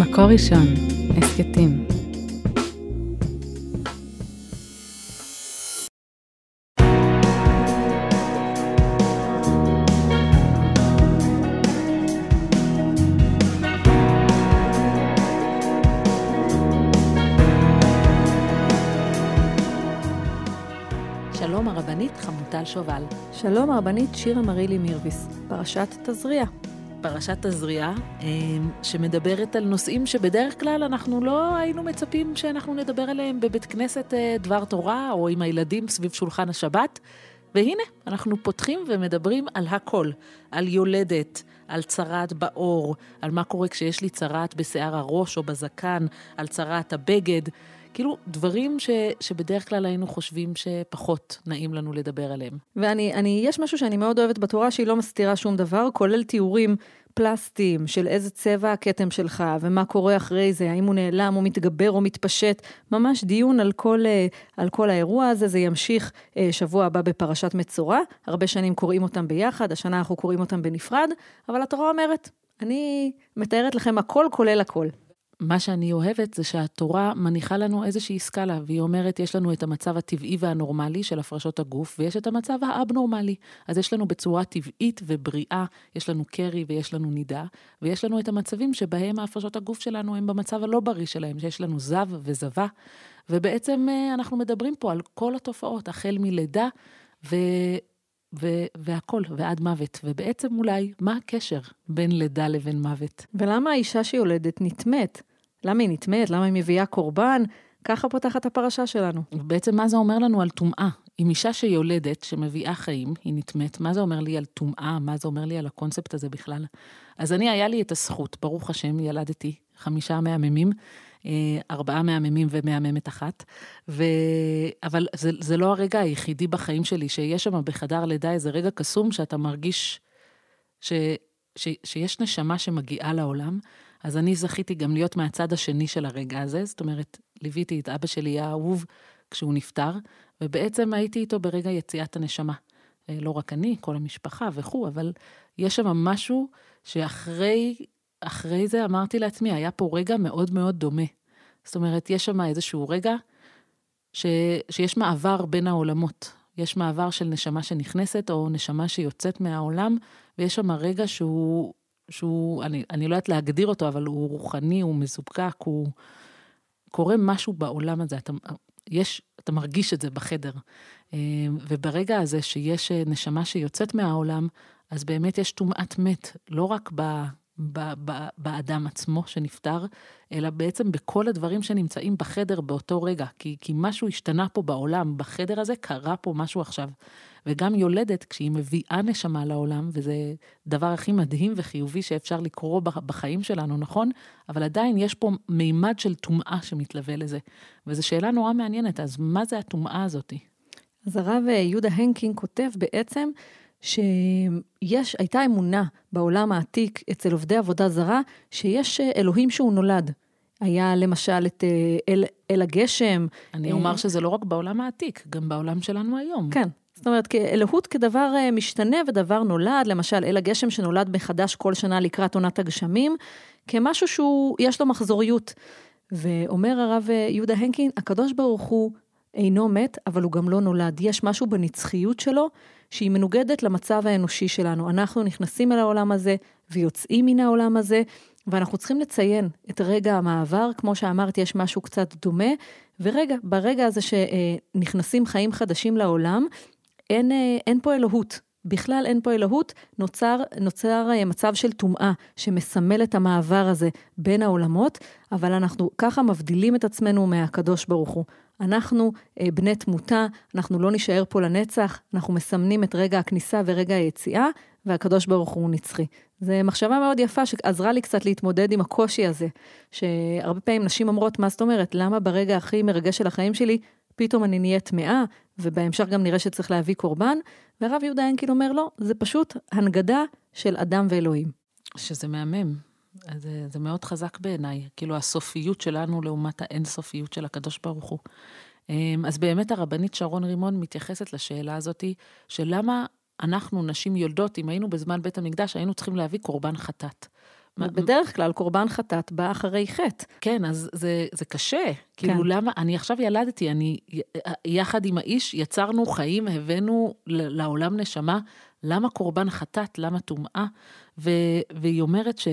מקור ראשון, הסקטים. שלום הרבנית חמוטל שובל. שלום הרבנית שירה מרילי מירביס. פרשת תזריע. פרשת תזריע שמדברת על נושאים שבדרך כלל אנחנו לא היינו מצפים שאנחנו נדבר עליהם בבית כנסת דבר תורה או עם הילדים סביב שולחן השבת. והנה אנחנו פותחים ומדברים על הכל, על יולדת, על צרת באור, על מה קורה כשיש לי צרת בשיער הראש או בזקן, על צרת הבגד. כאילו דברים שבדרך כלל היינו חושבים שפחות נעים לנו לדבר עליהם. יש משהו שאני מאוד אוהבת בתורה שהיא לא מסתירה שום דבר, כולל תיאורים פלסטיים של איזה צבע הכתם שלך, ומה קורה אחרי זה, האם הוא נעלם, הוא מתגבר או מתפשט, ממש דיון על כל האירוע הזה. זה ימשיך שבוע הבא בפרשת מצורע, הרבה שנים קוראים אותם ביחד, השנה אנחנו קוראים אותם בנפרד, אבל התורה אומרת, אני מתארת לכם הכל כולל הכל. מה שאני אוהבת זה שהתורה מניחה לנו איזושהי סקאלה, והיא אומרת, יש לנו את המצב הטבעי והנורמלי של הפרשות הגוף, ויש את המצב האבנורמלי. אז יש לנו בצורה טבעית ובריאה, יש לנו קרי ויש לנו נידה, ויש לנו את המצבים שבהם הפרשות הגוף שלנו הם במצב הלא בריא שלהם, שיש לנו זב וזבה, ובעצם אנחנו מדברים פה על כל התופעות, החל מלידה והכל, ועד מוות. ובעצם אולי, מה הקשר בין לידה לבין מוות? ולמה האישה שיולדת נתמת? למה היא נתמת? למה היא מביאה קורבן? ככה פותחת הפרשה שלנו. בעצם מה זה אומר לנו על טומאה? אם אישה שיולדת, שמביאה חיים, היא נתמת, מה זה אומר לי על טומאה? מה זה אומר לי על הקונספט הזה בכלל? אז היה לי את הזכות, ברוך השם, ילדתי 5 מהממים, 4 מהממים ומהממת אחת, אבל זה לא הרגע היחידי בחיים שלי, שיש שם בחדר לידה איזה רגע קסום, שאתה מרגיש שיש נשמה שמגיעה לעולם, אז אני זכיתי גם להיות מהצד השני של הרגע הזה, זאת אומרת, ליוויתי את אבא שלי האהוב כשהוא נפטר, ובעצם הייתי איתו ברגע יציאת הנשמה. לא רק אני, כל המשפחה וכו', אבל יש שם משהו שאחרי זה אמרתי לעצמי, היה פה רגע מאוד מאוד דומה. זאת אומרת, יש שם איזשהו רגע שיש מעבר בין העולמות. יש מעבר של נשמה שנכנסת או נשמה שיוצאת מהעולם, ויש שם רגע שהוא אני לא יודעת להגדיר אותו, אבל הוא רוחני, הוא מזוקק, הוא קורה משהו בעולם הזה. אתה מרגיש את זה בחדר. וברגע הזה שיש נשמה שיוצאת מהעולם, אז באמת יש טומאת מת, לא רק באדם עצמו שנפטר, אלא בעצם בכל הדברים שנמצאים בחדר באותו רגע, כי משהו השתנה פה בעולם, בחדר הזה קרה פה משהו עכשיו. וגם יולדת, כשהיא מביאה נשמה לעולם, וזה דבר הכי מדהים וחיובי שאפשר לקרוא בחיים שלנו, נכון? אבל עדיין יש פה מימד של טומאה שמתלווה לזה. וזו שאלה נורא מעניינת, אז מה זה הטומאה הזאת? אז הרב יהודה הנקין כותב בעצם, שהייתה אמונה בעולם העתיק אצל עובדי עבודה זרה, שיש אלוהים שהוא נולד. היה למשל את אל הגשם. אני אומר שזה לא רק בעולם העתיק, גם בעולם שלנו היום. כן. זאת אומרת, אלוהות כדבר משתנה ודבר נולד, למשל אל הגשם שנולד מחדש כל שנה לקראת עונת הגשמים, כמשהו שיש לו מחזוריות. ואומר הרב יהודה הנקין, הקדוש ברוך הוא אינו מת, אבל הוא גם לא נולד. יש משהו בנצחיות שלו, שהיא מנוגדת למצב האנושי שלנו. אנחנו נכנסים אל העולם הזה, ויוצאים מן העולם הזה, ואנחנו צריכים לציין את רגע המעבר, כמו שאמרתי, יש משהו קצת דומה, ברגע הזה שנכנסים חיים חדשים לעולם, אין פה אלוהות. בכלל אין פה אלוהות, נוצר מצב של טומאה, שמסמל את המעבר הזה בין העולמות, אבל אנחנו ככה מבדילים את עצמנו מהקדוש ברוך הוא. אנחנו בני תמותה, אנחנו לא נשאר פה לנצח, אנחנו מסמנים את רגע הכניסה ורגע היציאה, והקדוש ברוך הוא נצחי. זו מחשבה מאוד יפה שעזרה לי קצת להתמודד עם הקושי הזה, שהרבה פעמים נשים אומרות, מה זאת אומרת, למה ברגע הכי מרגש של החיים שלי, פתאום אני נהיה טמאה, ובהמשך גם נראה שצריך להביא קורבן, והרב יהודה הנקין אומר לו, זה פשוט הנגדה של אדם ואלוהים. שזה מהמם. זה מאוד חזק בעיניי, כאילו הסופיות שלנו לעומת האינסופיות של הקדוש ברוך הוא. אז באמת הרבנית שרון רימון מתייחסת לשאלה הזאת, שלמה אנחנו נשים יולדות, אם היינו בזמן בית המקדש, היינו צריכים להביא קורבן חטאת. בדרך כלל קורבן חטאת בא אחרי חטא. כן, אז זה קשה. כאילו למה, אני עכשיו ילדתי, אני יחד עם האיש יצרנו חיים, הבאנו לעולם נשמה, למה קורבן חטאת, למה טומאה? והיא אומרת ש...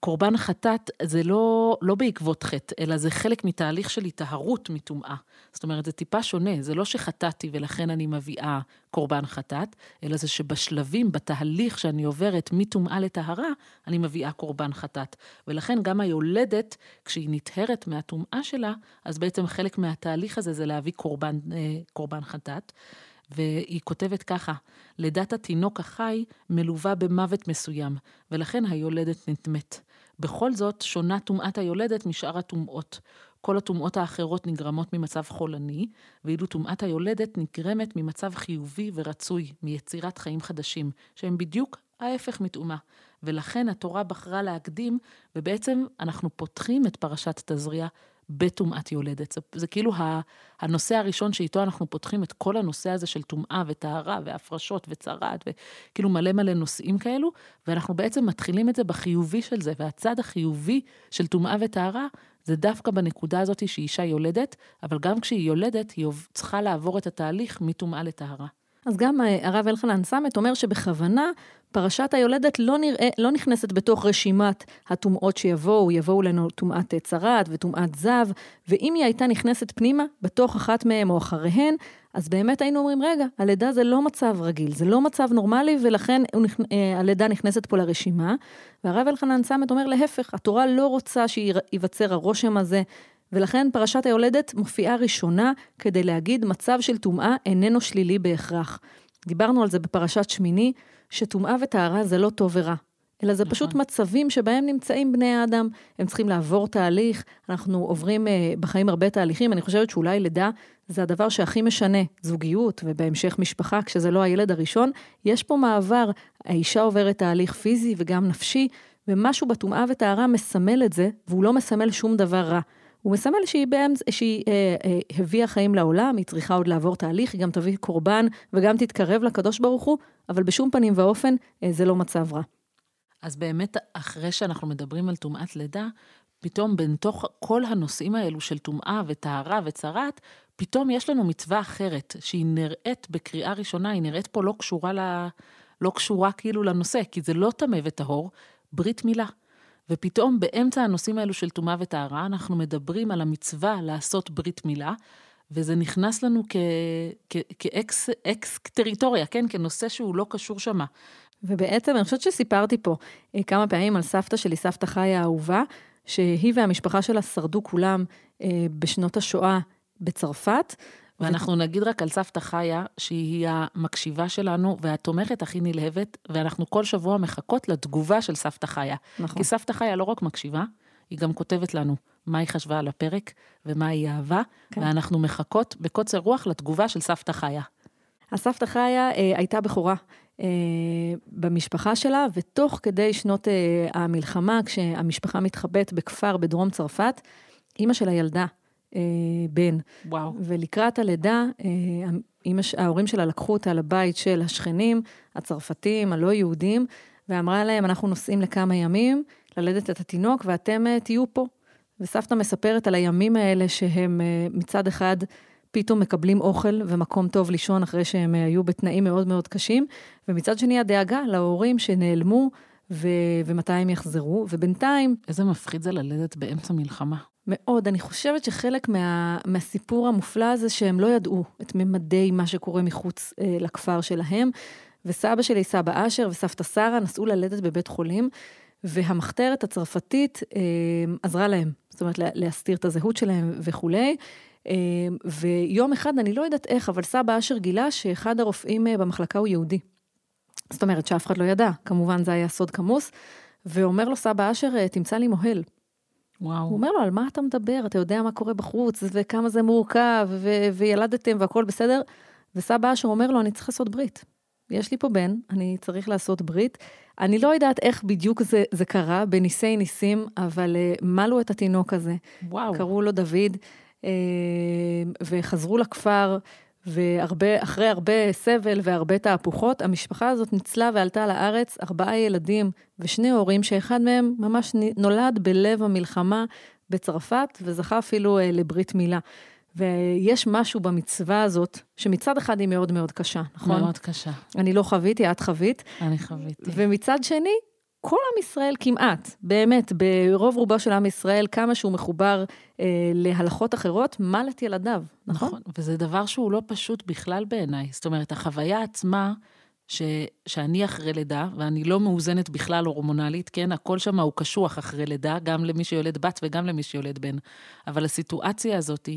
קורבן חטאת זה לא בעקבות חטא, אלא זה חלק מתהליך של התאהרות מטומאה. זאת אומרת, זה טיפה שונה, זה לא שחטאתי ולכן אני מביאה קורבן חטאת, אלא זה שבשלבים, בתהליך שאני עוברת מטומאה לטהרה, אני מביאה קורבן חטאת. ולכן גם היולדת, כשהיא נטהרת מהטומאה שלה, אז בעצם חלק מהתהליך הזה זה להביא קורבן חטאת. והיא כותבת ככה, לידת התינוק החי מלווה במוות מסוים, ולכן היולדת נטמת. בכל זאת, שונה טומאת היולדת משאר הטומאות. כל הטומאות האחרות נגרמות ממצב חולני, ואילו טומאת היולדת נגרמת ממצב חיובי ורצוי, מיצירת חיים חדשים, שהם בדיוק ההפך מטומאה. ולכן התורה בחרה להקדים, ובעצם אנחנו פותחים את פרשת תזריע, בתומאת יולדת. זה כאילו הנושא הראשון שאיתו אנחנו פותחים את כל הנושא הזה של תומאה וטהרה והפרשות וצרת וכאילו מלא מלא נושאים כאלו, ואנחנו בעצם מתחילים את זה בחיובי של זה, והצד החיובי של תומאה וטהרה זה דווקא בנקודה הזאת שאישה יולדת, אבל גם כשהיא יולדת היא צריכה לעבור את התהליך מתומאה לטהרה. אז גם הרב אלחנן סמת אומר שבכוונה פרשת היולדת לא נכנסת בתוך רשימת הטומאות שיבואו לנו טומאת צרת וטומאת זב, ואם היא הייתה נכנסת פנימה, בתוך אחת מהם או אחריהן, אז באמת היינו אומרים, רגע, הלידה זה לא מצב רגיל, זה לא מצב נורמלי, ולכן הלידה נכנסת פה לרשימה. והרב אלחנן סמת אומר להפך, התורה לא רוצה שייווצר הרושם הזה, ולכן פרשת היולדת מופיעה ראשונה כדי להגיד מצב של טומאה איננו שלילי בהכרח. דיברנו על זה בפרשת שמיני, שטומאה וטהרה זה לא טוב ורע, אלא זה פשוט מצבים שבהם נמצאים בני האדם, הם צריכים לעבור תהליך, אנחנו עוברים בחיים הרבה תהליכים, אני חושבת שאולי לידה זה הדבר שהכי משנה, זוגיות ובהמשך משפחה, כשזה לא הילד הראשון, יש פה מעבר, האישה עוברת תהליך פיזי וגם נפשי, ומשהו בטומאה וטהרה מסמל את זה, והוא לא מסמל שום דבר רע. הוא מסמל שהיא הביאה חיים לעולם, היא צריכה עוד לעבור תהליך, היא גם תביא קורבן וגם תתקרב לקדוש ברוך הוא, אבל בשום פנים ואופן זה לא מצב רע. אז באמת אחרי שאנחנו מדברים על טומאת לידה, פתאום בין תוך כל הנושאים האלו של טומאה וטהרה וצרת, פתאום יש לנו מצווה אחרת, שהיא נראית בקריאה ראשונה, היא נראית פה לא קשורה כאילו לנושא, כי זה לא טמא וטהור, ברית מילה. ופתאום באמצע הנושאים האלו של טומאה וטהרה, אנחנו מדברים על המצווה לעשות ברית מילה, וזה נכנס לנו כאקס-טריטוריה, כן? כנושא שהוא לא קשור שמה. ובעצם אני חושבת שסיפרתי פה כמה פעמים על סבתא שלי, סבתא חיה האהובה, שהיא והמשפחה שלה שרדו כולם בשנות השואה בצרפת, ואנחנו נגיד רק על סבתא חיה, שהיא המקשיבה שלנו, והתומכת הכי נלהבת, ואנחנו כל שבוע מחכות לתגובה של סבתא חיה. נכון. כי סבתא חיה לא רק מקשיבה, היא גם כותבת לנו מה היא חשבה על הפרק, ומה היא אהבה, כן. ואנחנו מחכות בקוצר רוח לתגובה של סבתא חיה. הסבתא חיה הייתה בחורה במשפחה שלה, ותוך כדי שנות המלחמה, כשהמשפחה מתחבאת בכפר בדרום צרפת, אמא שלה ילדה, בן. וואו. ולקראת הלידה, ההורים שלה לקחו אותה לבית של השכנים, הצרפתים, הלא יהודים, ואמרה להם, אנחנו נוסעים לכמה ימים, ללדת את התינוק, ואתם תהיו פה. וסבתא מספרת על הימים האלה, שהם מצד אחד פתאום מקבלים אוכל, ומקום טוב לישון, אחרי שהם היו בתנאים מאוד מאוד קשים, ומצד שני הדאגה להורים שנעלמו, ומתי הם יחזרו, ובינתיים... איזה מפחיד זה ללדת באמצע מלחמה. מאוד, אני חושבת שחלק מהסיפור המופלא הזה שהם לא ידעו את ממדי מה שקורה מחוץ לכפר שלהם, וסבא שלי, סבא אשר וסבתא שרה נסעו ללדת בבית חולים, והמחתרת הצרפתית עזרה להם, זאת אומרת להסתיר את הזהות שלהם וכו'. ויום אחד, אני לא יודעת איך, אבל סבא אשר גילה שאחד הרופאים במחלקה הוא יהודי. זאת אומרת שאף אחד לא ידע, כמובן זה היה סוד כמוס, ואומר לו סבא אשר, תמצא לי מוהל. וואו. הוא אומר לו, על מה אתה מדבר? אתה יודע מה קורה בחוץ, וכמה זה מורכב, וילדתם והכל בסדר. וסבא אשר אומר לו, אני צריך לעשות ברית. יש לי פה בן, אני צריך לעשות ברית. אני לא יודעת איך בדיוק זה קרה, בניסי ניסים, אבל מלו את התינוק הזה. וואו. קראו לו דוד, וחזרו לכפר, ואחרי הרבה סבל והרבה תהפוכות, המשפחה הזאת ניצלה ועלתה לארץ 4 ילדים ושני הורים, שאחד מהם ממש נולד בלב המלחמה בצרפת, וזכה אפילו לברית מילה. ויש משהו במצווה הזאת, שמצד אחד היא מאוד מאוד קשה, נכון? מאוד קשה. אני לא חוויתי, את חווית. אני חוויתי. ומצד שני, כל עם ישראל כמעט, באמת, ברוב רובו של עם ישראל, כמה שהוא מחובר להלכות אחרות, מל את ילדיו, נכון? וזה דבר שהוא לא פשוט בכלל בעיניי. זאת אומרת, החוויה עצמה, שאני אחרי לידה, ואני לא מאוזנת בכלל הורמונלית, כן? הכל שם הוא קשוח אחרי לידה, גם למי שיולד בת וגם למי שיולד בן. אבל הסיטואציה הזאת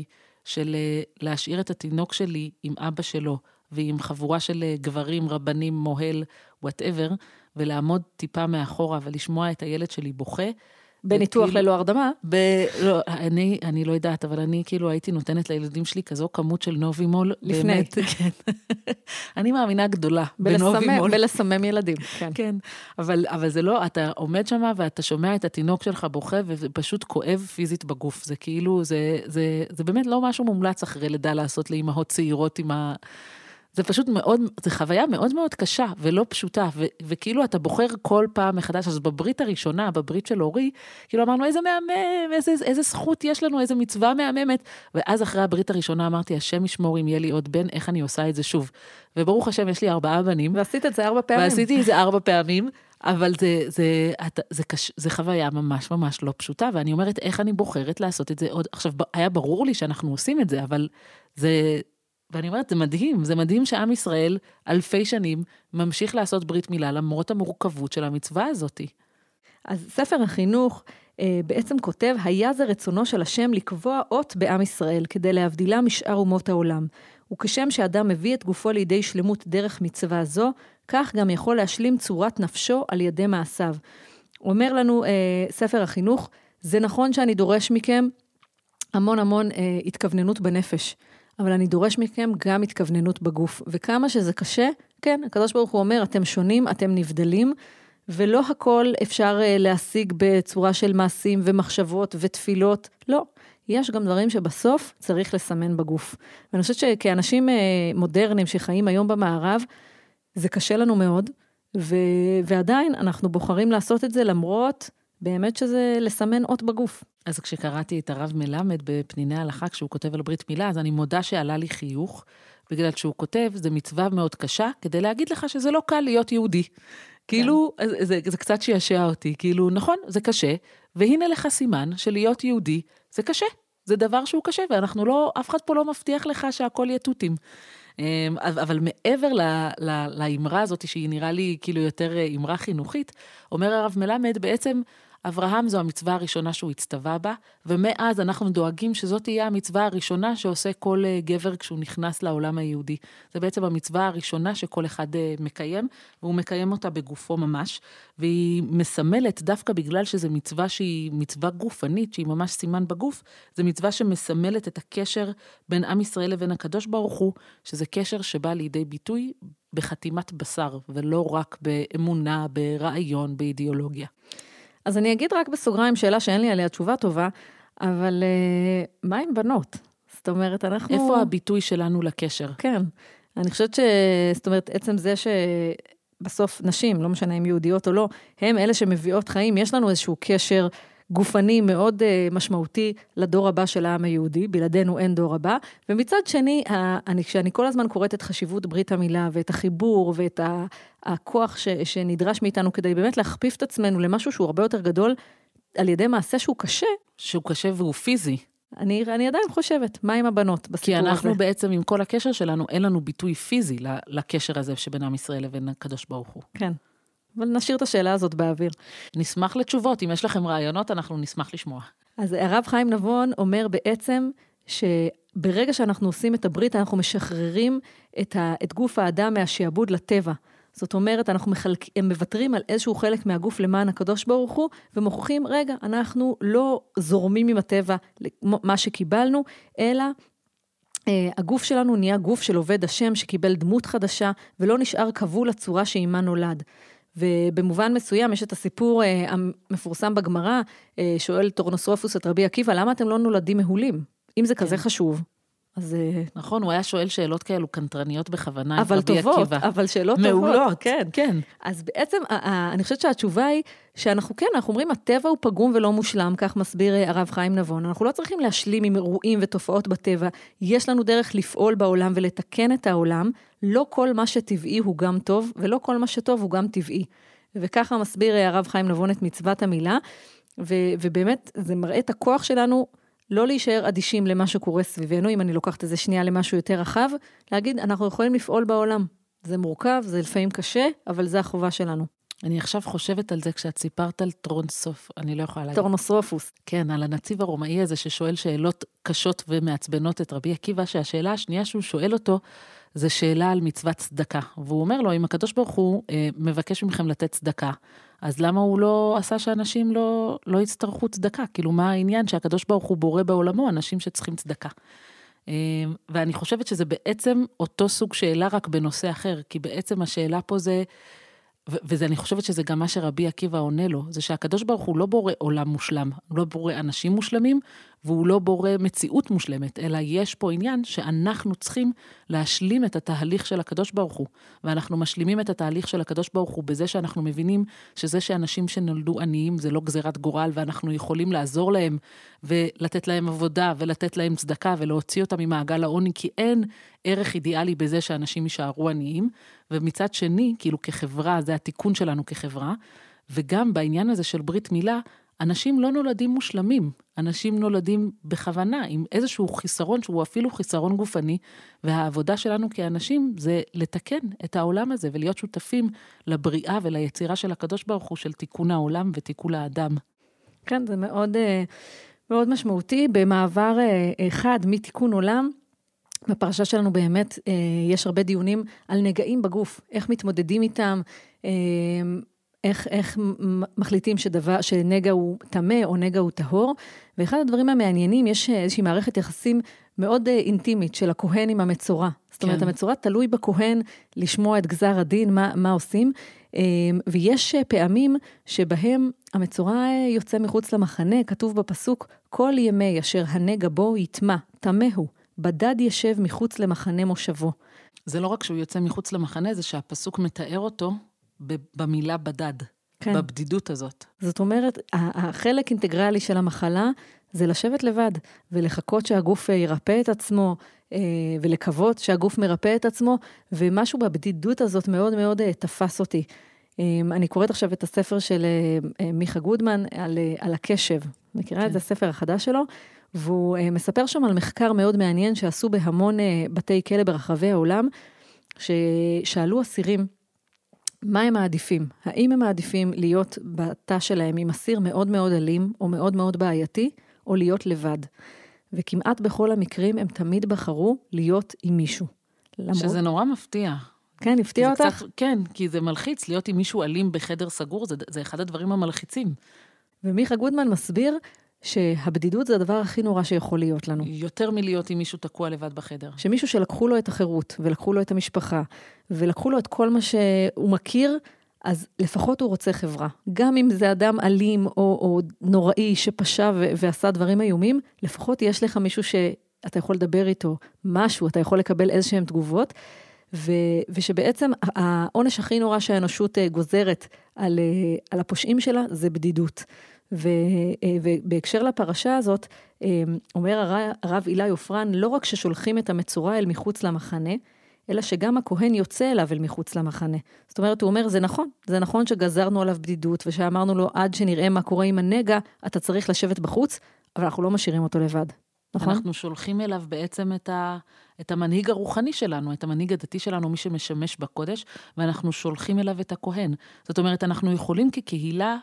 של להשאיר את התינוק שלי עם אבא שלו, ועם חבורה של גברים, רבנים, מוהל, whatever, ולעמוד טיפה מאחורה ולשמוע את הילד שלי בוכה. בניתוח ללא הרדמה? לא, אני לא יודעת, אבל אני כאילו הייתי נותנת לילדים שלי כזו כמות של נובימול. לפני. כן. אני מאמינה גדולה בנובימול. בלסמם ילדים, כן. כן, אבל זה לא, אתה עומד שם ואתה שומע את התינוק שלך בוכה, וזה פשוט כואב פיזית בגוף. זה כאילו, זה באמת לא משהו מומלץ אחרי לידה לעשות לאימהות צעירות עם ה... זה פשוט מאוד, זה חוויה מאוד מאוד קשה, ולא פשוטה, וכאילו אתה בוחר כל פעם מחדש, אז בברית הראשונה, בברית של אורי, כאילו אמרנו, איזה מהמם, איזה זכות יש לנו, איזה מצווה מהממת, ואז אחרי הברית הראשונה אמרתי, השם ישמור אם יהיה לי עוד בן, איך אני עושה את זה שוב, וברוך השם, יש לי 4 בנים, ועשית את זה 4 פעמים, ועשיתי את זה 4 פעמים, אבל זה חוויה ממש ממש לא פשוטה, ואני אומרת, איך אני בוחרת לעשות את זה עוד, עכשיו, היה ברור לי שאנחנו עושים את זה, אבל זה ואני אומרת, זה מדהים, זה מדהים שעם ישראל אלפי שנים ממשיך לעשות ברית מילה, למרות המורכבות של המצווה הזאת. אז ספר החינוך בעצם כותב, היה זה רצונו של השם לקבוע אות בעם ישראל, כדי להבדילה משאר אומות העולם. וכשם שאדם מביא את גופו לידי שלמות דרך מצווה זו, כך גם יכול להשלים צורת נפשו על ידי מעשיו. הוא אומר לנו, ספר החינוך, זה נכון שאני דורש מכם המון המון התכווננות בנפש. אבל אני דורש מכם גם התכווננות בגוף, וכמה שזה קשה, כן, הקדוש ברוך הוא אומר, אתם שונים, אתם נבדלים, ולא הכל אפשר להשיג בצורה של מעשים ומחשבות ותפילות, לא, יש גם דברים שבסוף צריך לסמן בגוף. ואני חושבת שכאנשים מודרניים שחיים היום במערב, זה קשה לנו מאוד, ועדיין אנחנו בוחרים לעשות את זה למרות באמת שזה לסמן אות בגוף. אז כשקראתי את הרב מלמד בפניני ההלכה, כשהוא כותב על ברית מילה, אז אני מודה שעלה לי חיוך, בגלל שהוא כותב, זה מצווה מאוד קשה, כדי להגיד לך שזה לא קל להיות יהודי. כאילו, זה קצת שישע אותי, כאילו, נכון, זה קשה, והנה לך סימן של להיות יהודי, זה קשה, זה דבר שהוא קשה, ואנחנו לא, אף אחד פה לא מבטיח לך שהכל יהיה תותים. אבל מעבר לאמרה הזאת, שהיא נראה לי כאילו יותר אמרה חינוכית, אומר הרב מלמד, בעצם אברהם זו המצווה הראשונה שהוא הצטווה בה, ומאז אנחנו דואגים שזאת תהיה המצווה הראשונה שעושה כל גבר כשהוא נכנס לעולם היהודי. זה בעצם המצווה הראשונה שכל אחד מקיים, והוא מקיים אותה בגופו ממש, והיא מסמלת דווקא בגלל שזו מצווה שהיא מצווה גופנית, שהיא ממש סימן בגוף, זו מצווה שמסמלת את הקשר בין עם ישראל לבין הקדוש ברוך הוא, שזה קשר שבא לידי ביטוי בחתימת בשר, ולא רק באמונה, ברעיון, באידיאולוגיה. אז אני אגיד רק בסוגריים שאלה שאין לי עליה תשובה טובה, אבל מה עם בנות? זאת אומרת, אנחנו... איפה הביטוי שלנו לקשר? כן. אני חושבת ש... זאת אומרת, עצם זה שבסוף נשים, לא משנה אם יהודיות או לא, הם אלה שמביאות חיים. יש לנו איזשהו קשר גופני מאוד משמעותי לדור הבא של העם היהודי, בלעדינו אין דור הבא, ומצד שני, כשאני כל הזמן קוראת את חשיבות ברית המילה, ואת החיבור, ואת הכוח שנדרש מאיתנו, כדי באמת להכפיף את עצמנו למשהו שהוא הרבה יותר גדול, על ידי מעשה שהוא קשה. שהוא קשה והוא פיזי. אני עדיין חושבת, מה עם הבנות בסיפור הזה? כי אנחנו בעצם עם כל הקשר שלנו, אין לנו ביטוי פיזי לקשר הזה שבין עם ישראל לבין הקדוש ברוך הוא. כן. אבל נשאיר את השאלה הזאת באוויר. נשמח לתשובות, אם יש לכם רעיונות, אנחנו נשמח לשמוע. אז הרב חיים נבון אומר בעצם, שברגע שאנחנו עושים את הברית, אנחנו משחררים את גוף האדם מהשעבוד לטבע. זאת אומרת, הם מבטרים על איזשהו חלק מהגוף למען הקדוש ברוך הוא, ומוכחים, רגע, אנחנו לא זורמים עם הטבע, מה שקיבלנו, אלא הגוף שלנו נהיה גוף של עובד השם, שקיבל דמות חדשה, ולא נשאר כבול לצורה שאימה נולד. ובמובן מסוים יש את הסיפור המפורסם בגמרא, שואל טרונוסופוס את רבי עקיבא, למה אתם לא נולדים מהולים? אם זה כזה חשוב, אז נכון, הוא היה שואל שאלות כאלו קנטרניות בכוונה. אבל טובות, אבל שאלות מעולות, טובות. מעולות, כן. אז בעצם, אני חושבת שהתשובה היא, שאנחנו כן, אנחנו אומרים, הטבע הוא פגום ולא מושלם, כך מסביר הרב חיים נבון. אנחנו לא צריכים להשלים עם אירועים ותופעות בטבע. יש לנו דרך לפעול בעולם ולתקן את העולם. לא כל מה שטבעי הוא גם טוב, ולא כל מה שטוב הוא גם טבעי. וככה מסביר הרב חיים נבון את מצוות המילה, ובאמת זה מראה את הכוח שלנו, לא להישאר אדישים למה שקורה סביבנו, אם אני לוקחת איזה שנייה למשהו יותר רחב, להגיד, אנחנו יכולים לפעול בעולם. זה מורכב, זה לפעמים קשה, אבל זה החובה שלנו. אני עכשיו חושבת על זה כשאת סיפרת על טרונוסופוס, אני לא יכולה להגיד. טרונוסופוס. כן, על הנציב הרומאי הזה ששואל שאלות קשות ומעצבנות את רבי עקיבא, שהשאלה השנייה שהוא שואל אותו, זה שאלה על מצוות צדקה. והוא אומר לו, אם הקדוש ברוך הוא מבקש מכם לתת צדקה, אז למה הוא לא עשה שאנשים לא יצטרכו צדקה? כאילו מה העניין שהקדוש ברוך הוא בורא בעולמו, אנשים שצריכים צדקה. ואני חושבת שזה בעצם אותו סוג שאלה רק בנושא אחר, כי בעצם השאלה פה זה, ואני חושבת שזה גם מה שרבי עקיבא עונה לו, זה שהקדוש ברוך הוא לא בורא עולם מושלם, הוא לא בורא אנשים מושלמים, והוא לא בורא מציאות מושלמת, אלא יש פה עניין שאנחנו צריכים להשלים את התהליך של הקדוש ברוך הוא, ואנחנו משלימים את התהליך של הקדוש ברוך הוא בזה שאנחנו מבינים שזה שאנשים שנולדו עניים זה לא גזירת גורל, ואנחנו יכולים לעזור להם ולתת להם עבודה ולתת להם צדקה ולהוציא אותם ממעגל העוני, כי אין ערך אידיאלי בזה שאנשים יישארו עניים, ומצד שני, כאילו כחברה, זה התיקון שלנו כחברה, וגם בעניין הזה של ברית מילה, אנשים לא נולדים מושלמים, אנשים נולדים בכוונה, עם איזשהו חיסרון, שהוא אפילו חיסרון גופני, והעבודה שלנו כאנשים זה לתקן את העולם הזה, ולהיות שותפים לבריאה וליצירה של הקדוש ברוך הוא, של תיקון העולם ותיקון האדם. כן, זה מאוד, מאוד משמעותי, במעבר אחד מתיקון עולם, בפרשה שלנו באמת יש הרבה דיונים על נגעים בגוף, איך מתמודדים איתם, איך מחליטים שנגע הוא טמא או נגע הוא טהור, ואחד הדברים המעניינים, יש איזושהי מערכת יחסים מאוד אינטימית של הכהן עם המצורע, זאת אומרת המצורע תלוי בכהן לשמוע את גזר הדין, מה עושים, ויש פעמים שבהם המצורע יוצא מחוץ למחנה, כתוב בפסוק, כל ימי אשר הנגע בו יטמא, טמא הוא, בדד ישב מחוץ למחנה מושבו. זה לא רק שהוא יוצא מחוץ למחנה, זה שהפסוק מתאר אותו, במילה בדד, כן. בבדידות הזאת. זאת אומרת, החלק אינטגרלי של המחלה, זה לשבת לבד, ולחכות שהגוף ירפא את עצמו, ולקוות שהגוף מרפא את עצמו, ומשהו בבדידות הזאת מאוד מאוד תפס אותי. אני קוראת עכשיו את הספר של מיכה גודמן, על הקשב, מכירה את זה הספר החדש שלו, והוא מספר שם על מחקר מאוד מעניין, שעשו בהמון בתי כלא ברחבי העולם, ששאלו אסירים, מה הם מעדיפים? האם הם מעדיפים להיות בתא שלהם עם אסיר מאוד מאוד אלים, או מאוד מאוד בעייתי, או להיות לבד? וכמעט בכל המקרים הם תמיד בחרו להיות עם מישהו. שזה נורא מפתיע. כן, הפתיע אותך? כן, כי זה מלחיץ, להיות עם מישהו אלים בחדר סגור, זה אחד הדברים המלחיצים. ומיכה גודמן מסביר שהבדידות זה הדבר הכי נורא שיכול להיות לנו. יותר מלהיות עם מישהו תקוע לבד בחדר. שמישהו שלקחו לו את החירות, ולקחו לו את המשפחה, ולקחו לו את כל מה שהוא מכיר, אז לפחות הוא רוצה חברה. גם אם זה אדם אלים או נוראי שפשע ועשה דברים איומים, לפחות יש לך מישהו שאתה יכול לדבר איתו משהו, אתה יכול לקבל איזשהם תגובות, ושבעצם העונש הכי נורא שהאנושות גוזרת על הפושעים שלה, זה בדידות. ובהקשר לפרשה הזאת, אומר הרב אלי עופרן, לא רק ששולחים את המצורע אל מחוץ למחנה, אלא שגם הכהן יוצא אליו אל מחוץ למחנה. זאת אומרת, הוא אומר, זה נכון שגזרנו עליו בדידות, ושאמרנו לו, עד שנראה מה קורה עם הנגע, אתה צריך לשבת בחוץ, אבל אנחנו לא משאירים אותו לבד. נכון? אנחנו שולחים אליו בעצם את המנהיג הרוחני שלנו, את המנהיג הדתי שלנו, מי שמשמש בקודש, ואנחנו שולחים אליו את הכהן. זאת אומרת, אנחנו יכולים כקהילה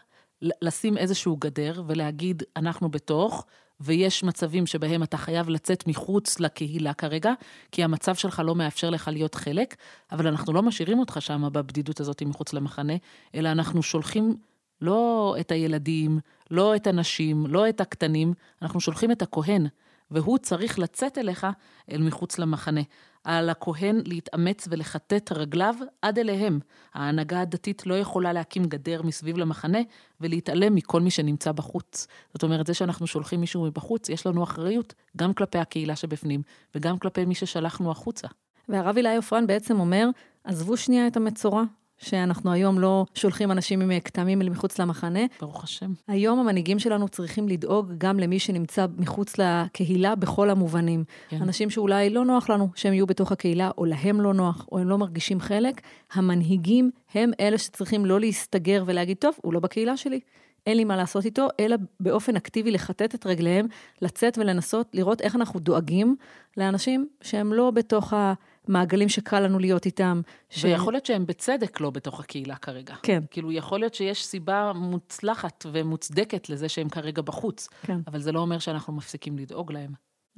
לשים איזשהו גדר ולהגיד אנחנו בתוך, ויש מצבים שבהם אתה חייב לצאת מחוץ לקהילה כרגע, כי המצב שלך לא מאפשר לך להיות חלק, אבל אנחנו לא משאירים אותך שם בבדידות הזאת מחוץ למחנה, אלא אנחנו שולחים לא את הילדים, לא את הנשים, לא את הקטנים, אנחנו שולחים את הכהן, והוא צריך לצאת אליך אל מחוץ למחנה. על הכהן להתאמץ ולחטט רגליו עד אליהם. ההנהגה הדתית לא יכולה להקים גדר מסביב למחנה ולהתעלם מכל מי שנמצא בחוץ. זאת אומרת, זה שאנחנו שולחים מישהו מבחוץ, יש לנו אחריות גם כלפי הקהילה שבפנים וגם כלפי מי ששלחנו החוצה. והרב אלי עופרן בעצם אומר, עזבו שנייה את המצורה, שאנחנו היום לא שולחים אנשים עם כתמים אל מחוץ למחנה. ברוך השם. היום המנהיגים שלנו צריכים לדאוג גם למי שנמצא מחוץ לקהילה בכל המובנים. כן. אנשים שאולי לא נוח לנו שהם יהיו בתוך הקהילה, או להם לא נוח, או הם לא מרגישים חלק, המנהיגים הם אלה שצריכים לא להסתגר ולהגיד, טוב, הוא לא בקהילה שלי. אין לי מה לעשות איתו, אלא באופן אקטיבי לחטט את רגליהם, לצאת ולנסות, לראות איך אנחנו דואגים לאנשים שהם לא בתוך המעגלים שקל לנו להיות איתם. ויכול להיות שהם בצדק לא בתוך הקהילה כרגע. כן. כאילו יכול להיות שיש סיבה מוצלחת ומוצדקת לזה שהם כרגע בחוץ, כן. אבל זה לא אומר שאנחנו מפסיקים לדאוג להם.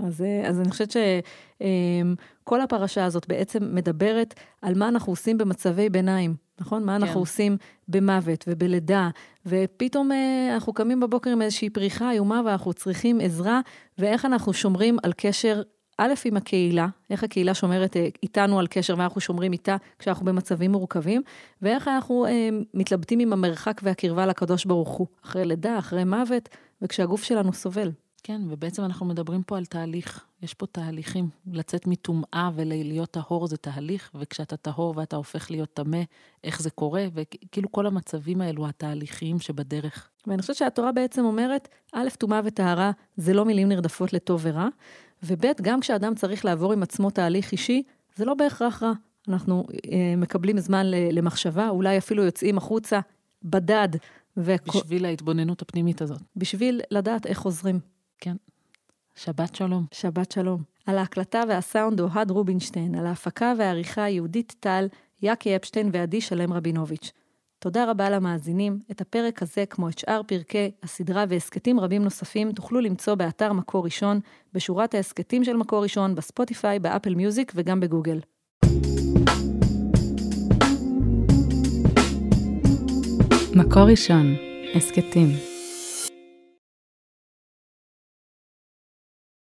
אז אני חושבת שכל הפרשה הזאת בעצם מדברת על מה אנחנו עושים במצבי ביניים, נכון? מה אנחנו עושים במוות ובלידה, ופתאום אנחנו קמים בבוקר עם איזושהי פריחה איומה, ואנחנו צריכים עזרה, ואיך אנחנו שומרים על קשר, א' עם הקהילה, איך הקהילה שומרת איתנו על קשר, ואנחנו שומרים איתה כשאנחנו במצבים מורכבים, ואיך אנחנו מתלבטים עם המרחק והקרבה לקדוש ברוך הוא, אחרי לידה, אחרי מוות, וכשהגוף שלנו סובל. כן, ובעצם אנחנו מדברים פה על תהליך, יש פה תהליכים, לצאת מטומאה ולהיות טהור זה תהליך, וכשאתה טהור ואתה הופך להיות טמא, איך זה קורה, וכאילו כל המצבים האלו התהליכים שבדרך. ואני חושבת שהתורה בעצם אומרת, א', טומאה וטהרה זה לא מילים נרדפות לטוב ורע, וב' גם כשאדם צריך לעבור עם עצמו תהליך אישי, זה לא בהכרח רע. אנחנו מקבלים זמן למחשבה, אולי אפילו יוצאים החוצה בדד. בשביל ההתבוננות הפנימית הזאת. בשביל לדעת איך חוזרים. כן. שבת שלום. שבת שלום. על ההקלטה והסאונד אוהד רובינשטיין, על ההפקה והעריכה יהודית טל, יקי יפשטיין ועדי שלם רבינוביץ'. תודה רבה למאזינים. את הפרק הזה, כמו את שאר פרקי הסדרה והסקטים רבים נוספים, תוכלו למצוא באתר מקור ראשון, בשורת ההסקטים של מקור ראשון, בספוטיפיי, באפל מיוזיק וגם בגוגל. מקור ראשון, הסקטים.